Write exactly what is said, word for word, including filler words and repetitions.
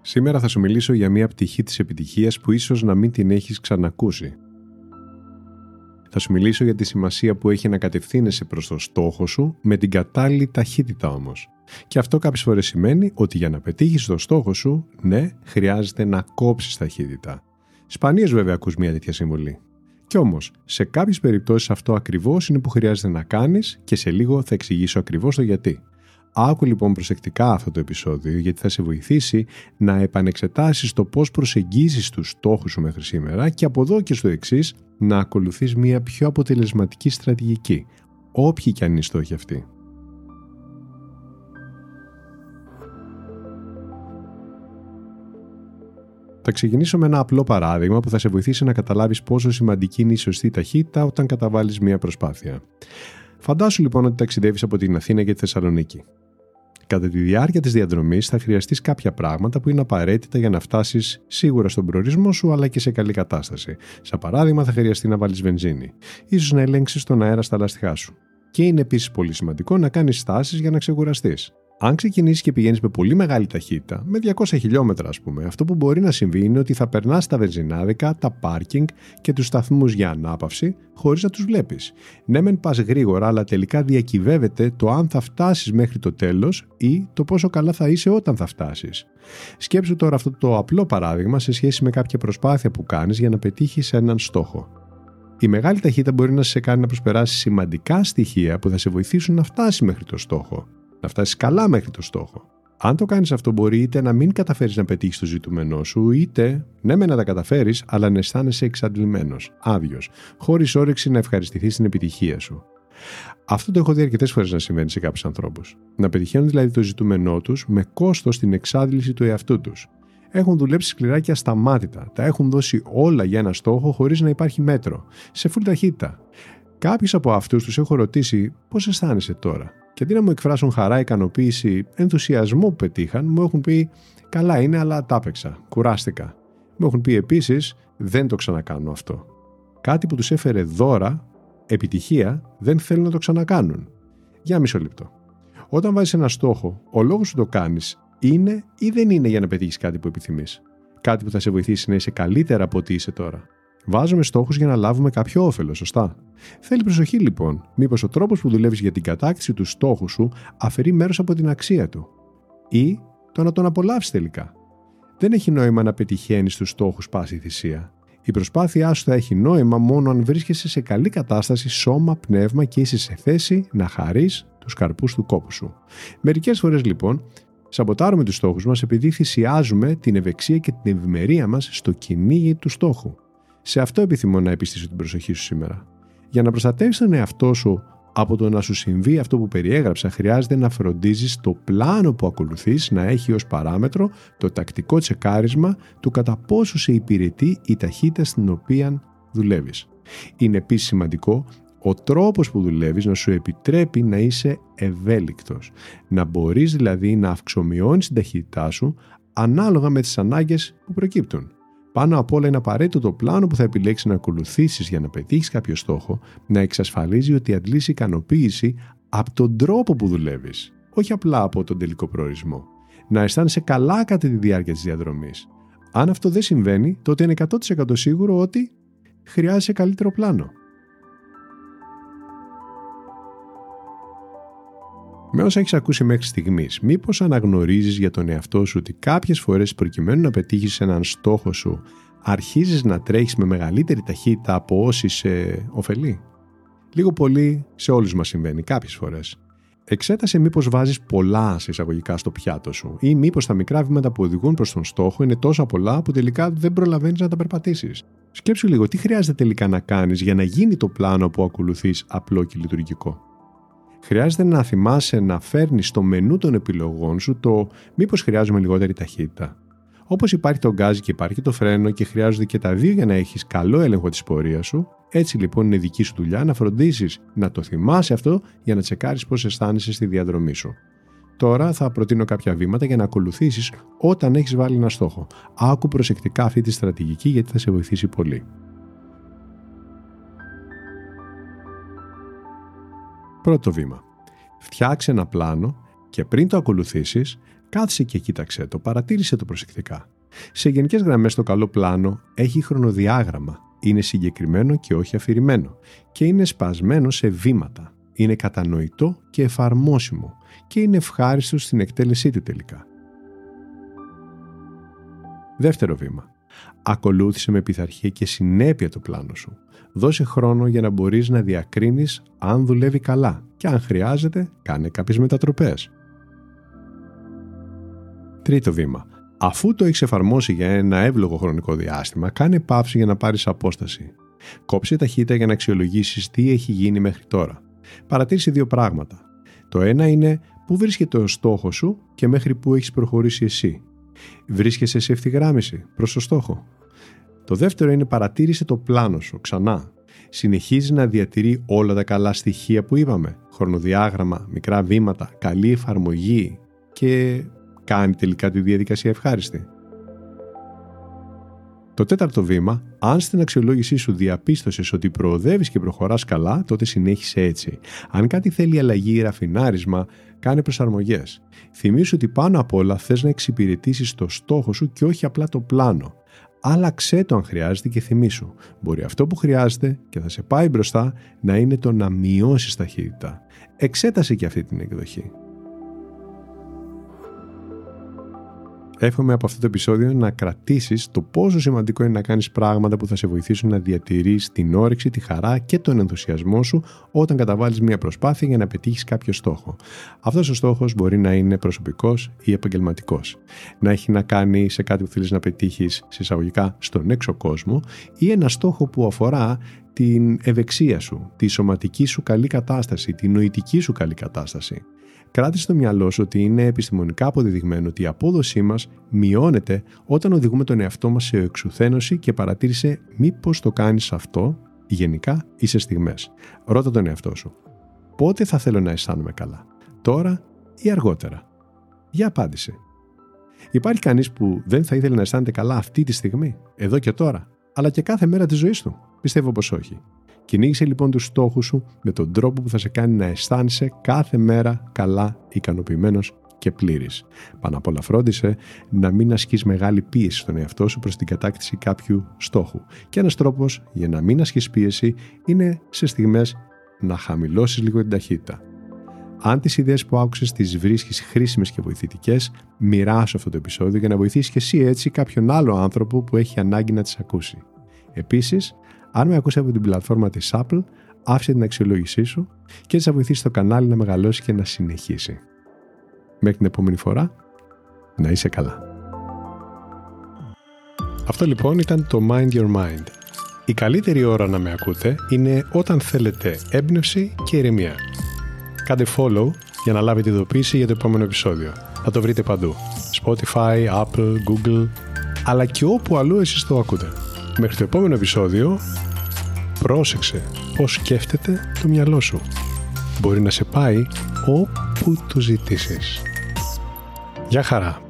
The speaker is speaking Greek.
Σήμερα θα σου μιλήσω για μια πτυχή της επιτυχίας που ίσως να μην την έχεις ξανακούσει. Θα σου μιλήσω για τη σημασία που έχει να κατευθύνεσαι προς το στόχο σου με την κατάλληλη ταχύτητα όμως. Και αυτό κάποιες φορές σημαίνει ότι για να πετύχεις το στόχο σου, ναι, χρειάζεται να κόψεις ταχύτητα. Σπανίως βέβαια ακούς μια τέτοια συμβολή. Κι όμως, σε κάποιες περιπτώσεις αυτό ακριβώς είναι που χρειάζεται να κάνεις και σε λίγο θα εξηγήσω ακριβώς το γιατί. Άκου λοιπόν προσεκτικά αυτό το επεισόδιο γιατί θα σε βοηθήσει να επανεξετάσεις το πώς προσεγγίζεις τους στόχους σου μέχρι σήμερα και από εδώ και στο εξής να ακολουθείς μια πιο αποτελεσματική στρατηγική, όποιοι κι αν είναι οι στόχοι αυτοί. Θα ξεκινήσω με ένα απλό παράδειγμα που θα σε βοηθήσει να καταλάβεις πόσο σημαντική είναι η σωστή ταχύτητα όταν καταβάλεις μια προσπάθεια. Φαντάσου λοιπόν ότι ταξιδεύεις από την Αθήνα και τη Θεσσαλονίκη. Κατά τη διάρκεια της διαδρομής θα χρειαστείς κάποια πράγματα που είναι απαραίτητα για να φτάσεις σίγουρα στον προορισμό σου αλλά και σε καλή κατάσταση. Σαν παράδειγμα, θα χρειαστεί να βάλεις βενζίνη, ίσως να ελέγξεις τον αέρα στα λάστιχά σου. Και είναι επίσης πολύ σημαντικό να κάνεις στάσεις για να ξεκουραστείς. Αν ξεκινήσεις και πηγαίνεις με πολύ μεγάλη ταχύτητα, με διακόσια χιλιόμετρα ας πούμε, αυτό που μπορεί να συμβεί είναι ότι θα περνάς τα βενζινάδικα, τα πάρκινγκ και τους σταθμούς για ανάπαυση, χωρίς να τους βλέπεις. Ναι, μεν πας γρήγορα, αλλά τελικά διακυβεύεται το αν θα φτάσεις μέχρι το τέλος ή το πόσο καλά θα είσαι όταν θα φτάσεις. Σκέψου τώρα αυτό το απλό παράδειγμα σε σχέση με κάποια προσπάθεια που κάνεις για να πετύχεις έναν στόχο. Η μεγάλη ταχύτητα μπορεί να σε κάνει να προσπεράσεις σημαντικά στοιχεία που θα σε βοηθήσουν να φτάσεις μέχρι το στόχο. Να φτάσεις καλά μέχρι το στόχο. Αν το κάνεις αυτό, μπορεί είτε να μην καταφέρεις να πετύχεις το ζητούμενό σου, είτε ναι, με να τα καταφέρεις, αλλά να αισθάνεσαι εξαντλημένος, άδειος, χωρίς όρεξη να ευχαριστηθείς την επιτυχία σου. Αυτό το έχω δει αρκετές φορές να συμβαίνει σε κάποιους ανθρώπους. Να πετυχαίνουν δηλαδή το ζητούμενό τους με κόστος στην εξάντληση του εαυτού τους. Έχουν δουλέψει σκληρά και ασταμάτητα. Τα έχουν δώσει όλα για ένα στόχο χωρίς να υπάρχει μέτρο. Σε full ταχύτητα. Κάποιους από αυτούς τους έχω ρωτήσει πώς αισθάνεσαι τώρα. Και αντί να μου εκφράσουν χαρά, ικανοποίηση, ενθουσιασμό που πετύχαν, μου έχουν πει «Καλά είναι, αλλά τα έπαιξα, κουράστηκα». Μου έχουν πει επίσης «Δεν το ξανακάνω αυτό». Κάτι που τους έφερε δώρα, επιτυχία, δεν θέλουν να το ξανακάνουν. Για μισό λεπτό. Όταν βάζεις ένα στόχο, ο λόγος που το κάνεις είναι ή δεν είναι για να πετύχεις κάτι που επιθυμείς. Κάτι που θα σε βοηθήσει να είσαι καλύτερα από ό,τι είσαι τώρα. Βάζουμε στόχους για να λάβουμε κάποιο όφελο, σωστά. Θέλει προσοχή λοιπόν, μήπως ο τρόπος που δουλεύεις για την κατάκτηση του στόχου σου αφαιρεί μέρος από την αξία του. Ή το να τον απολαύσεις τελικά. Δεν έχει νόημα να πετυχαίνεις τους στόχους πάση θυσία. Η προσπάθειά σου θα έχει νόημα μόνο αν βρίσκεσαι σε καλή κατάσταση σώμα, πνεύμα και είσαι σε θέση να χαρείς τους καρπούς του κόπου σου. Μερικές φορές λοιπόν, σαμποτάρουμε τους στόχους μας επειδή θυσιάζουμε την ευεξία και την ευημερία μας στο κυνήγι του στόχου. Σε αυτό επιθυμώ να επιστήσω την προσοχή σου σήμερα. Για να προστατεύσεις τον εαυτό σου από το να σου συμβεί αυτό που περιέγραψα, χρειάζεται να φροντίζεις το πλάνο που ακολουθείς να έχει ως παράμετρο το τακτικό τσεκάρισμα του κατά πόσο σε υπηρετεί η ταχύτητα στην οποία δουλεύεις. Είναι επίσης σημαντικό ο τρόπος που δουλεύεις να σου επιτρέπει να είσαι ευέλικτος. Να μπορείς δηλαδή να αυξομειώνεις την ταχύτητά σου ανάλογα με τις ανάγκες που προκύπτουν. Πάνω απ' όλα είναι απαραίτητο το πλάνο που θα επιλέξεις να ακολουθήσεις για να πετύχεις κάποιο στόχο να εξασφαλίζει ότι αντλείς ικανοποίηση από τον τρόπο που δουλεύεις, όχι απλά από τον τελικό προορισμό. Να αισθάνεσαι καλά κατά τη διάρκεια της διαδρομής. Αν αυτό δεν συμβαίνει, τότε είναι εκατό τοις εκατό σίγουρο ότι χρειάζεσαι καλύτερο πλάνο. Με όσα έχεις ακούσει μέχρι στιγμής, μήπως αναγνωρίζεις για τον εαυτό σου ότι κάποιες φορές προκειμένου να πετύχεις έναν στόχο σου, αρχίζεις να τρέχεις με μεγαλύτερη ταχύτητα από όσοι σε ωφελεί. Λίγο πολύ σε όλους μας συμβαίνει κάποιες φορές. Εξέτασε μήπως βάζεις πολλά σε εισαγωγικά στο πιάτο σου ή μήπως τα μικρά βήματα που οδηγούν προς τον στόχο είναι τόσα πολλά που τελικά δεν προλαβαίνεις να τα περπατήσεις. Σκέψου λίγο τι χρειάζεται τελικά να κάνεις για να γίνει το πλάνο που ακολουθείς απλό και λειτουργικό. χρειάζεται να θυμάσαι να φέρνεις στο μενού των επιλογών σου το μήπως χρειάζομαι λιγότερη ταχύτητα. Όπως υπάρχει το γκάζι και υπάρχει το φρένο και χρειάζονται και τα δύο για να έχεις καλό έλεγχο της πορείας σου, έτσι λοιπόν είναι δική σου δουλειά να φροντίσεις να το θυμάσαι αυτό για να τσεκάρεις πώς αισθάνεσαι στη διαδρομή σου. Τώρα θα προτείνω κάποια βήματα για να ακολουθήσεις όταν έχεις βάλει ένα στόχο. Άκου προσεκτικά αυτή τη στρατηγική γιατί θα σε βοηθήσει πολύ. Πρώτο βήμα. Φτιάξε ένα πλάνο και πριν το ακολουθήσεις, κάθισε και κοίταξε το, παρατήρησε το προσεκτικά. Σε γενικές γραμμές το καλό πλάνο έχει χρονοδιάγραμμα, είναι συγκεκριμένο και όχι αφηρημένο και είναι σπασμένο σε βήματα. Είναι κατανοητό και εφαρμόσιμο και είναι ευχάριστο στην εκτέλεσή του τελικά. Δεύτερο βήμα. Ακολούθησε με πειθαρχία και συνέπεια το πλάνο σου. Δώσε χρόνο για να μπορείς να διακρίνεις αν δουλεύει καλά και αν χρειάζεται κάνε κάποιες μετατροπές. Τρίτο βήμα. Αφού το έχεις εφαρμόσει για ένα εύλογο χρονικό διάστημα, κάνε παύση για να πάρεις απόσταση. Κόψε ταχύτητα για να αξιολογήσεις τι έχει γίνει μέχρι τώρα. Παρατήρησε δύο πράγματα. Το ένα είναι πού βρίσκεται ο στόχος σου και μέχρι πού έχεις προχωρήσει εσύ. Βρίσκεσαι σε ευθυγράμμιση προς το στόχο. Το δεύτερο είναι παρατήρησε το πλάνο σου ξανά. Συνεχίζει να διατηρεί όλα τα καλά στοιχεία που είπαμε. Χρονοδιάγραμμα, μικρά βήματα, καλή εφαρμογή και κάνει τελικά τη διαδικασία ευχάριστη. Το τέταρτο βήμα, αν στην αξιολόγησή σου διαπίστωσες ότι προοδεύεις και προχωράς καλά, τότε συνέχισε έτσι. Αν κάτι θέλει αλλαγή ή ραφινάρισμα, κάνε προσαρμογές. Θυμήσου ότι πάνω απ' όλα θες να εξυπηρετήσεις το στόχο σου και όχι απλά το πλάνο. Άλλαξέ το αν χρειάζεται και θυμήσου. Μπορεί αυτό που χρειάζεται και θα σε πάει μπροστά να είναι το να μειώσεις ταχύτητα. Εξέτασε και αυτή την εκδοχή. Εύχομαι από αυτό το επεισόδιο να κρατήσεις το πόσο σημαντικό είναι να κάνεις πράγματα που θα σε βοηθήσουν να διατηρείς την όρεξη, τη χαρά και τον ενθουσιασμό σου όταν καταβάλεις μια προσπάθεια για να πετύχεις κάποιο στόχο. Αυτός ο στόχος μπορεί να είναι προσωπικός ή επαγγελματικός. Να έχει να κάνει σε κάτι που θέλεις να πετύχεις συσσαγωγικά στον έξω κόσμο ή ένα στόχο που αφορά την ευεξία σου, τη σωματική σου καλή κατάσταση, τη νοητική σου καλή κατάσταση. Κράτησε στο μυαλό σου ότι είναι επιστημονικά αποδεδειγμένο ότι η απόδοσή μας μειώνεται όταν οδηγούμε τον εαυτό μας σε εξουθένωση και παρατήρησε μήπως το κάνεις αυτό γενικά ή σε στιγμές. Ρώτα τον εαυτό σου. Πότε θα θέλω να αισθάνομαι καλά, τώρα ή αργότερα? Για απάντηση. Υπάρχει κανείς που δεν θα ήθελε να αισθάνεται καλά αυτή τη στιγμή, εδώ και τώρα, αλλά και κάθε μέρα της ζωής του? Πιστεύω πως όχι. Κυνήγησε λοιπόν τους στόχους σου με τον τρόπο που θα σε κάνει να αισθάνεσαι κάθε μέρα καλά, ικανοποιημένος και πλήρης. Πάνω απ' όλα φρόντισε να μην ασκείς μεγάλη πίεση στον εαυτό σου προς την κατάκτηση κάποιου στόχου. Και ένας τρόπος για να μην ασκείς πίεση είναι σε στιγμές να χαμηλώσεις λίγο την ταχύτητα. Αν τις ιδέες που άκουσες τις βρίσκεις χρήσιμες και βοηθητικές, μοιράσου αυτό το επεισόδιο για να βοηθήσεις και εσύ έτσι κάποιον άλλο άνθρωπο που έχει ανάγκη να τις ακούσει. Επίσης, αν με ακούσει από την πλατφόρμα της Apple, άφησε την αξιολόγησή σου και έτσι θα βοηθήσει το κανάλι να μεγαλώσει και να συνεχίσει. Μέχρι την επόμενη φορά, να είσαι καλά. Αυτό λοιπόν ήταν το Mind Your Mind. Η καλύτερη ώρα να με ακούτε είναι όταν θέλετε έμπνευση και ηρεμία. Κάντε follow για να λάβετε ειδοποίηση για το επόμενο επεισόδιο. Θα το βρείτε παντού. Spotify, Apple, Google, αλλά και όπου αλλού εσείς το ακούτε. Μέχρι το επόμενο επεισόδιο, πρόσεξε πώς σκέφτεται το μυαλό σου. Μπορεί να σε πάει όπου το ζητήσεις. Γεια χαρά!